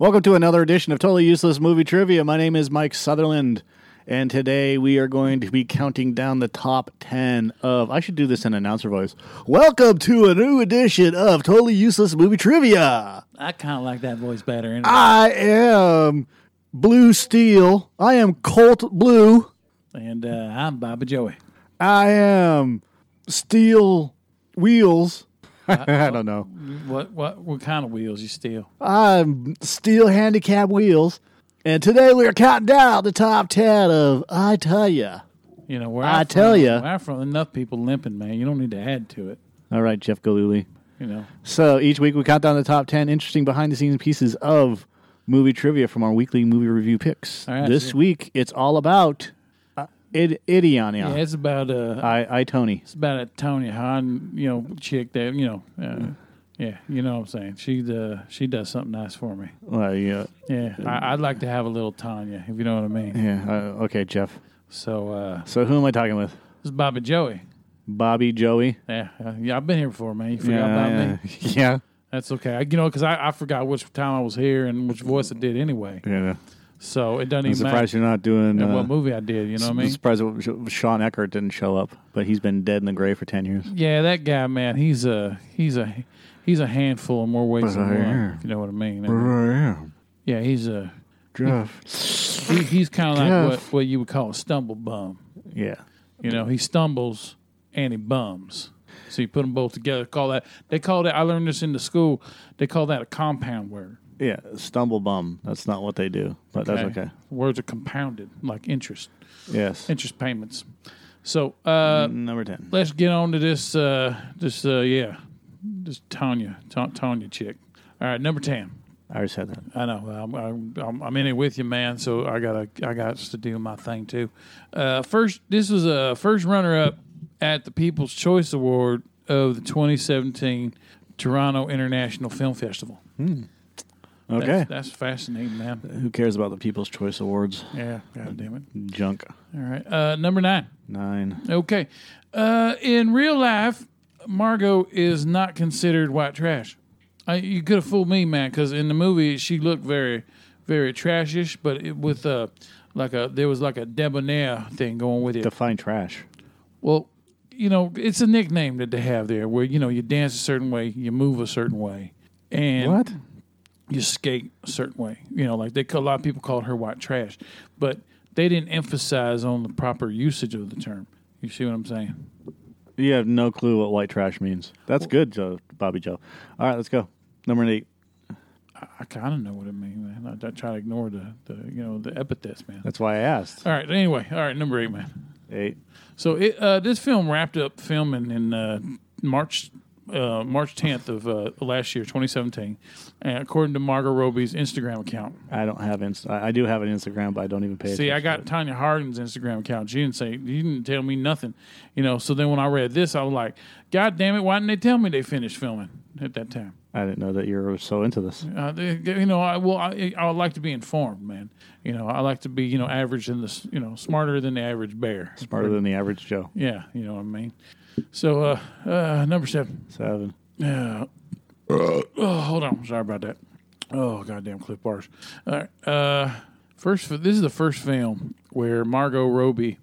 Welcome to another edition of Totally Useless Movie Trivia. My name is Mike Sutherland, and today we are going to be counting down the top 10 of... I should do this in announcer voice. Welcome to a new edition of Totally Useless Movie Trivia. I kind of like that voice better. Anyway. I am Blue Steel. I am Colt Blue. And I'm Baba Joey. I am Steel Wheels. I don't know. What kind of wheels you steal? I'm steel handicap wheels. And today we are counting down the top 10 of I Tell Ya. You know, where I Tell Ya. Where I'm from, enough people limping, man. You don't need to add to it. All right, Jeff Gillooly. You know. So each week we count down the top 10 interesting behind-the-scenes pieces of movie trivia from our weekly movie review picks. Right, this week it's all about... Idiania. Yeah, it's about Tony. It's about a Tonya Harding, you know, chick that, you know, yeah, you know what I'm saying. She does something nice for me. Well, yeah. Yeah, I'd like to have a little Tonya, if you know what I mean. Yeah, okay, Jeff. So who am I talking with? It's Bobby Joey. Bobby Joey? Yeah, I've been here before, man. You forgot about me? Yeah. That's okay. You know, because I forgot which time I was here and which voice I did anyway. Yeah. So it doesn't even matter. I'm surprised you're not doing... what movie I did, you know what I mean? I'm surprised Sean Eckert didn't show up, but he's been dead in the grave for 10 years. Yeah, that guy, man, he's a handful of more ways than one, if you know what I mean. Yeah, he's a... Jeff. He's kind of like what you would call a stumble bum. Yeah. You know, he stumbles and he bums. So you put them both together. They call that, I learned this in the school, they call that a compound word. Yeah, stumble bum. That's not what they do, but that's okay. Words are compounded, like interest. Yes. Interest payments. So, number 10. Let's get on to this, this Tonya chick. All right, number 10. I already said that. I know. I'm in it with you, man, so I got to do my thing, too. This was a first runner-up at the People's Choice Award of the 2017 Toronto International Film Festival. Hmm. Okay. That's fascinating, man. Who cares about the People's Choice Awards? Yeah, god damn it. Junk. All right. Number 9. Okay. In real life, Margot is not considered white trash. You could have fooled me, man, because in the movie, she looked very, very trashish, but there was like a debonair thing going with it. Define trash. Well, you know, it's a nickname that they have there where, you know, you dance a certain way, you move a certain way. And what? You skate a certain way, you know, like a lot of people called her white trash, but they didn't emphasize on the proper usage of the term. You see what I'm saying? You have no clue what white trash means. That's good, Bobby Joe. All right, let's go. Number 8. I kind of know what it means, man. I try to ignore the epithets, man. That's why I asked. All right, anyway. All right, number 8, man. 8. So this film wrapped up filming in March 10th of last year, 2017, according to Margot Robbie's Instagram account. I don't have I do have an Instagram, but I don't even pay attention. See, I got Tonya Harding's Instagram account. She didn't tell me nothing. You know, so then when I read this, I was like, god damn it, why didn't they tell me they finished filming at that time? I didn't know that you were so into this. I would like to be informed, man. You know, I like to be, you know, average in this, you know, smarter than the average bear. Smarter than the average Joe. Yeah, you know what I mean? So, number 7. 7. Yeah. Hold on. Sorry about that. Oh, goddamn Cliff Bars. All right. This is the first film where Margot Robbie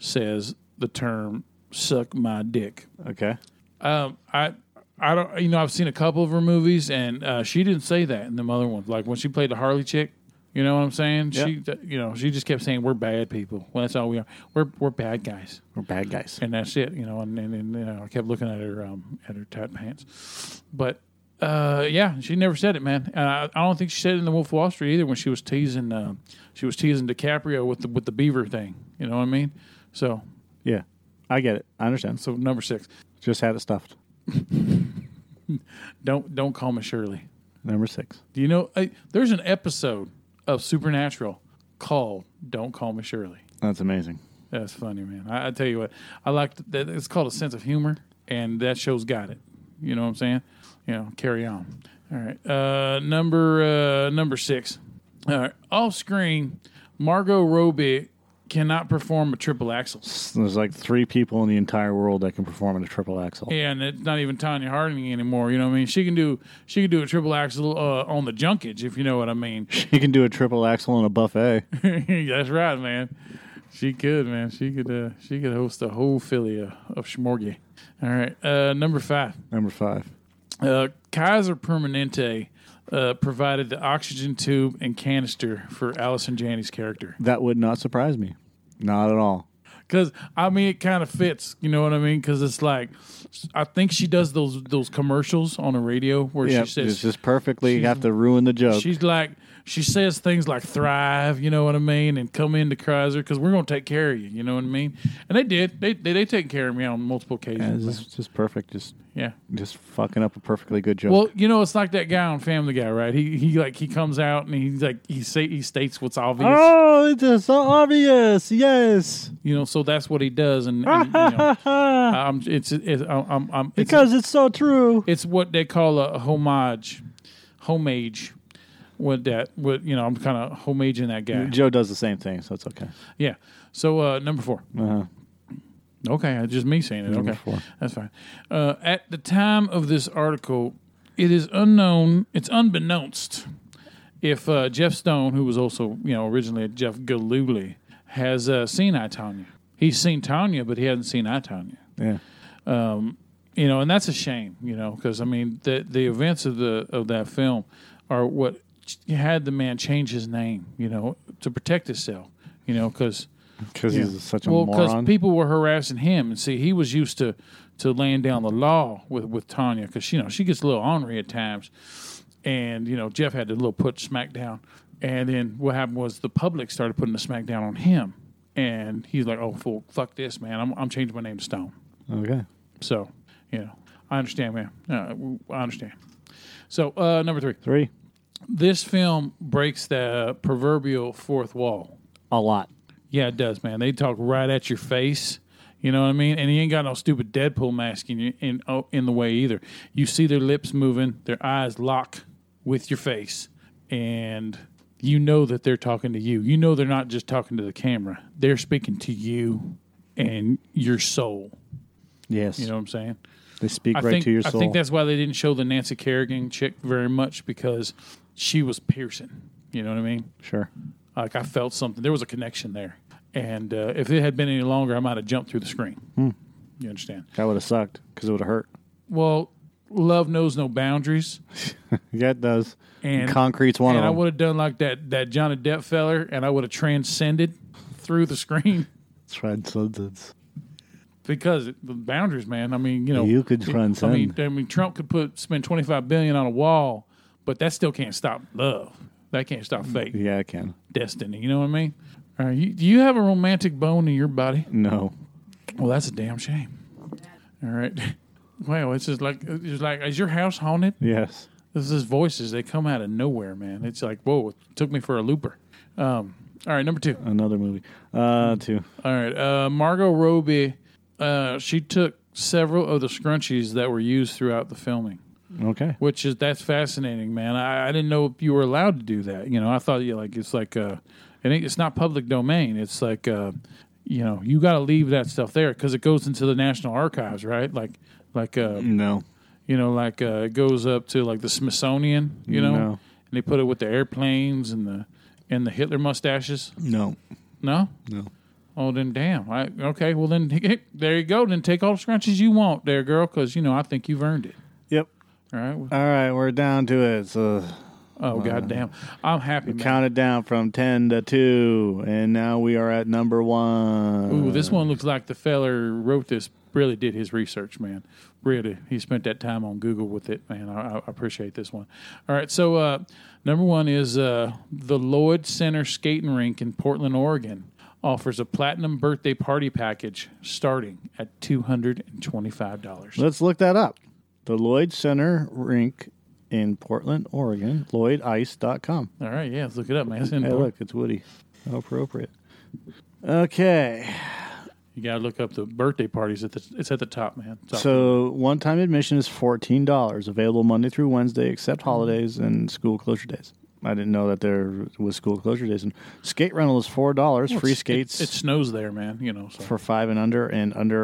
says the term "suck my dick." Okay. I don't. You know, I've seen a couple of her movies, and she didn't say that in them other ones. Like when she played the Harley chick. You know what I'm saying? Yep. She, you know, she just kept saying we're bad people. Well, that's all we are. We're bad guys. We're bad guys, and that's it. You know, and you know, I kept looking at her tight pants, but yeah, she never said it, man. I don't think she said it in The Wolf of Wall Street either when she was teasing. She was teasing DiCaprio with the beaver thing. You know what I mean? So yeah, I get it. I understand. So number 6, just had it stuffed. Don't call me Shirley. Number 6. Do you know there's an episode of Supernatural called "Don't Call Me Shirley"? That's amazing. That's funny, man. I tell you what, I like that. It's called a sense of humor, and that show's got it. You know what I'm saying? You know, carry on. All right, number 6. All right, off screen, Margot Robbie cannot perform a triple axel. There's like three people in the entire world that can perform a triple axel. Yeah, and it's not even Tonya Harding anymore. You know what I mean? She can do a triple axel on the junkage, if you know what I mean. She can do a triple axel on a buffet. That's right, man. She could, man. She could host a whole Philly of Schmorgy. All right, number five. Kaiser Permanente provided the oxygen tube and canister for Allison Janney's character. That would not surprise me. Not at all. Because, I mean, it kind of fits. You know what I mean? Because it's like, I think she does those commercials on the radio where she says... it's just perfectly, you have to ruin the joke. She's like... She says things like "thrive," you know what I mean, and "come into Kaiser because we're gonna take care of you," you know what I mean. And they did. They take care of me on multiple occasions. Yeah, it's just perfect. Just fucking up a perfectly good joke. Well, you know, it's like that guy on Family Guy, right? He comes out and he states what's obvious. Oh, it's so obvious. Yes. You know, so that's what he does, and you know, it's so true. It's what they call a homage. I'm kind of homaging that guy. Joe does the same thing, so it's okay. Yeah. So number four. Uh-huh. Okay, just me saying it. Number four. That's fine. At the time of this article, it is unknown. It's unbeknownst if Jeff Stone, who was also originally Jeff Gillooly, has seen I, Tonya. He's seen Tonya, but he hasn't seen I, Tonya. Yeah. And that's a shame. Because I mean the events of that film are what. Had the man change his name, to protect himself, because he's such a moron. Well, because people were harassing him, and see, he was used to laying down the law with Tonya, because she gets a little ornery at times, and Jeff had to put smack down, and then what happened was the public started putting the smack down on him, and he's like, "Oh, fool, fuck this, man! I'm changing my name to Stone." Okay, so I understand, man. I understand. So number three. This film breaks the proverbial fourth wall. A lot. Yeah, it does, man. They talk right at your face. You know what I mean? And he ain't got no stupid Deadpool mask in the way either. You see their lips moving, their eyes lock with your face, and you know that they're talking to you. You know they're not just talking to the camera. They're speaking to you and your soul. Yes. You know what I'm saying? They speak to your soul. I think that's why they didn't show the Nancy Kerrigan chick very much, because... she was piercing, you know what I mean? Sure. Like, I felt something. There was a connection there. And if it had been any longer, I might have jumped through the screen. You understand? That would have sucked, because it would have hurt. Well, love knows no boundaries. Yeah, it does. And concrete's one of them. And I would have done like that Johnny Depp feller, and I would have transcended through the screen. Transcendence. Because the boundaries, man. I mean, you could transcend. I mean, Trump could spend $25 billion on a wall. But that still can't stop love. That can't stop fate. Yeah, it can. Destiny. You know what I mean? All right. Do you have a romantic bone in your body? No. Well, that's a damn shame. All right. Well, it's just like, is your house haunted? Yes. This is voices. They come out of nowhere, man. It's like, whoa, it took me for a looper. All right, number two. Another movie. Two. All right. Margot Robbie, she took several of the scrunchies that were used throughout the filming. Okay. That's fascinating, man. I didn't know if you were allowed to do that. I thought it's not public domain. It's like, you got to leave that stuff there because it goes into the National Archives, right? No. It goes up to like the Smithsonian, no. And they put it with the airplanes and the Hitler mustaches. No. No? No. Oh, then damn. Okay. Well, then there you go. Then take all the scrunchies you want there, girl, because, I think you've earned it. Yep. All right, we're down to it. So, goddamn. I'm happy, man. Counted down from 10 to 2, and now we are at number 1. Ooh, this one looks like the feller wrote this really did his research, man. Really. He spent that time on Google with it, man. I appreciate this one. All right, so number 1 is the Lloyd Center skating rink in Portland, Oregon offers a platinum birthday party package starting at $225. Let's look that up. The Lloyd Center rink in Portland, Oregon, LloydIce.com. All right, yeah, let's look it up, man. Look, it's Woody. How appropriate. Okay. You got to look up the birthday parties. It's at the top, man. So one-time admission is $14, available Monday through Wednesday, except holidays and school closure days. I didn't know that there was school closure days. And skate rental is $4, free skates. It snows there, man. You know, so. For five and under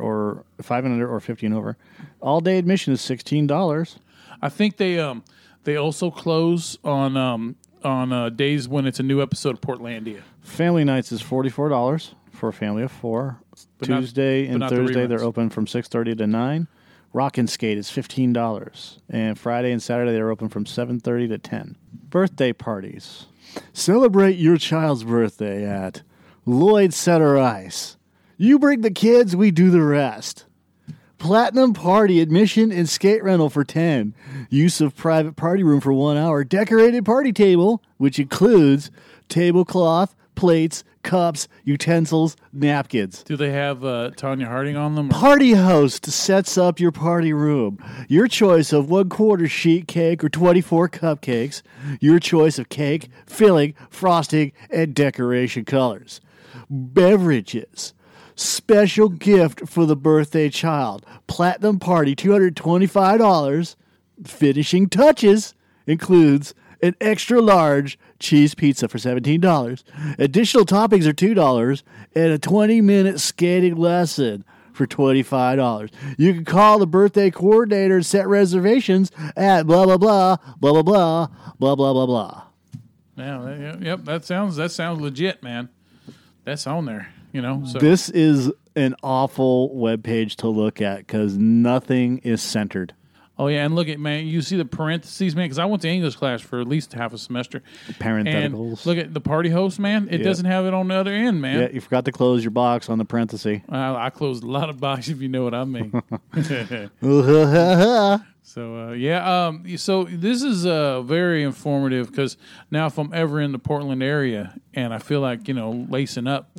or 50 and over. All day admission is $16. I think they also close on days when it's a new episode of Portlandia. Family nights is $44 for a family of four. But Tuesday and Thursday they're open from 6:30 to 9. Rock and Skate is $15. And Friday and Saturday, they're open from 7:30 to 10. Birthday parties. Celebrate your child's birthday at Lloyd Center Ice. You bring the kids, we do the rest. Platinum party admission and skate rental for $10. Use of private party room for 1 hour. Decorated party table, which includes tablecloth, plates, cups, utensils, napkins. Do they have Tonya Harding on them? Or? Party host sets up your party room. Your choice of 1/4 sheet cake or 24 cupcakes. Your choice of cake, filling, frosting, and decoration colors. Beverages. Special gift for the birthday child. Platinum party, $225. Finishing touches includes an extra large cheese pizza for $17. Additional toppings are $2 and a 20-minute skating lesson for $25. You can call the birthday coordinator and set reservations at blah, blah, blah, blah, blah, blah, blah, blah, blah, blah. Yeah, yep, that sounds legit, man. That's on there, you know. So. This is an awful webpage to look at because nothing is centered. Oh, yeah, and look at, man, you see the parentheses, man, because I went to English class for at least half a semester. Parentheticals. And look at the party host, man. It doesn't have it on the other end, man. Yeah, you forgot to close your box on the parenthesis. I closed a lot of boxes, if you know what I mean. So this is very informative because now if I'm ever in the Portland area and I feel like, you know, lacing up.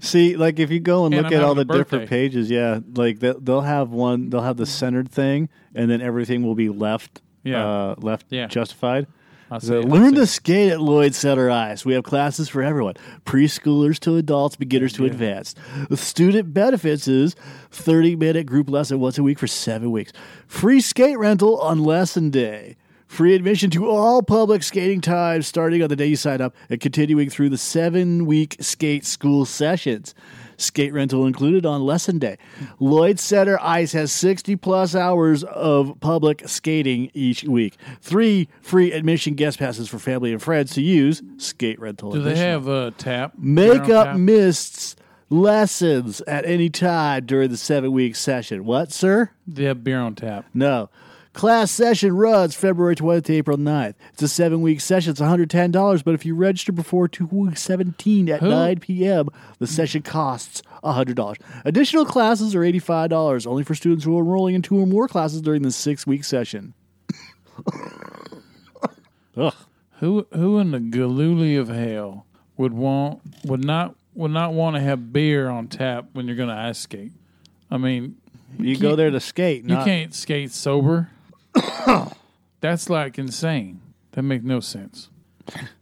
See, like if you go and look at all the different pages, yeah, like they'll have the centered thing and then everything will be left justified. So learn to skate at Lloyd Center Ice. We have classes for everyone, preschoolers to adults, beginners to advanced. The student benefits is 30-minute group lesson once a week for 7 weeks. Free skate rental on lesson day. Free admission to all public skating times starting on the day you sign up and continuing through the 7-week skate school sessions. Skate rental included on lesson day. Lloyd Center Ice has 60-plus hours of public skating each week. 3 free admission guest passes for family and friends to use. Skate rental. Do they have a tap? Makeup mists lessons at any time during the 7-week session. What, sir? They have beer on tap. No. Class session runs February 20th to April 9th. It's a 7-week session. It's $110, but if you register before 2/17 at 9 p.m., the session costs $100. Additional classes are $85, only for students who are enrolling in 2 or more classes during the 6-week session. Ugh. Who in the Gillooly of hell would not want to have beer on tap when you're going to ice skate? I mean, you go there to skate. You can't skate sober. That's like insane. That makes no sense.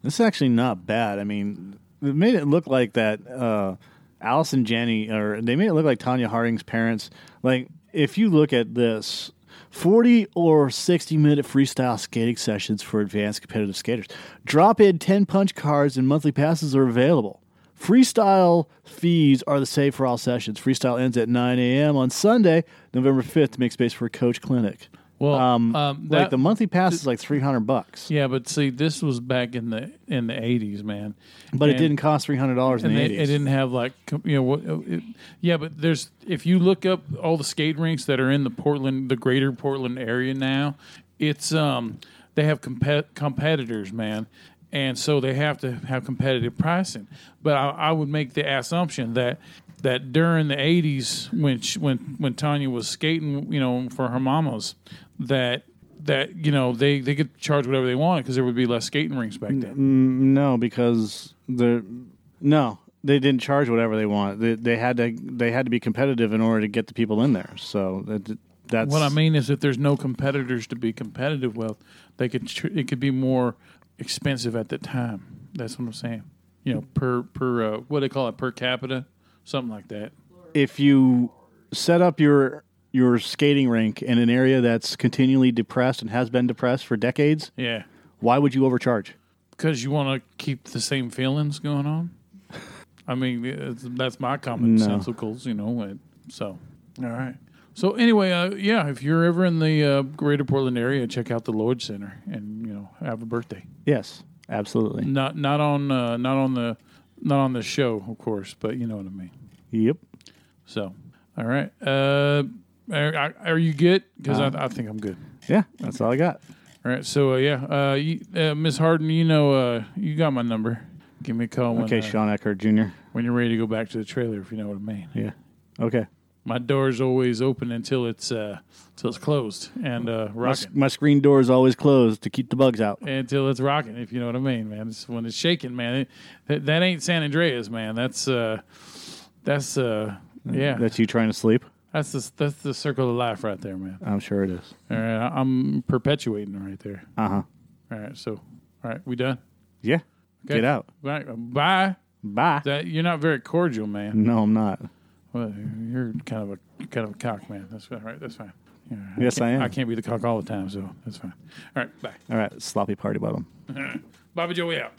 It's actually not bad. I mean, they made it look like that Allison Janney, or they made it look like Tonya Harding's parents. Like, if you look at this, 40 or 60-minute freestyle skating sessions for advanced competitive skaters. Drop-in 10-punch cards and monthly passes are available. Freestyle fees are the same for all sessions. Freestyle ends at 9 a.m. on Sunday, November 5th, to make space for a coach clinic. Well, the monthly pass is like $300. Yeah, but see, this was back in the 80s, man. But it didn't cost $300 in the 80s. It didn't have like, you know, but there's, if you look up all the skate rinks that are in the greater Portland area now, it's they have competitors, man. And so they have to have competitive pricing. But I would make the assumption that during the 80s, when Tonya was skating, you know, for her mamas, that you know, they could charge whatever they wanted because there would be less skating rinks back then. No, because they didn't charge whatever they wanted. They had to be competitive in order to get the people in there. So that's what I mean is if there's no competitors to be competitive with, it could be more expensive at the time. That's what I'm saying. You know, per what do they call it, per capita, something like that. If you set up your skating rink in an area that's continually depressed and has been depressed for decades, Why would you overcharge? Because you want to keep the same feelings going on. I mean, that's my common sensicals, you know. So, all right. So anyway, yeah, if you're ever in the greater Portland area, check out the Lloyd Center and, you know, have a birthday. Yes, absolutely. Not on the show, of course, but you know what I mean. Yep. So, all right. Are you good? Because I think I'm good. Yeah, that's all I got. All right. So, Miss Harding, you know, you got my number. Give me a call. Okay, Sean Eckert Jr. When you're ready to go back to the trailer, if you know what I mean. Yeah. Okay. My door's always open until it's closed and rocking. My screen door is always closed to keep the bugs out. Until it's rocking, if you know what I mean, man. It's when it's shaking, man. That ain't San Andreas, man. That's That's you trying to sleep. That's the circle of life right there, man. I'm sure it is. All right, I'm perpetuating right there. Uh-huh. All right, so, we done? Yeah. Okay. Get out. Bye. Bye. You're not very cordial, man. No, I'm not. Well, you're kind of a cock, man. That's all right. That's fine. Yeah, yes, I am. I can't be the cock all the time, so that's fine. All right, bye. All right, sloppy party bottom. All right. Bobby Joey out.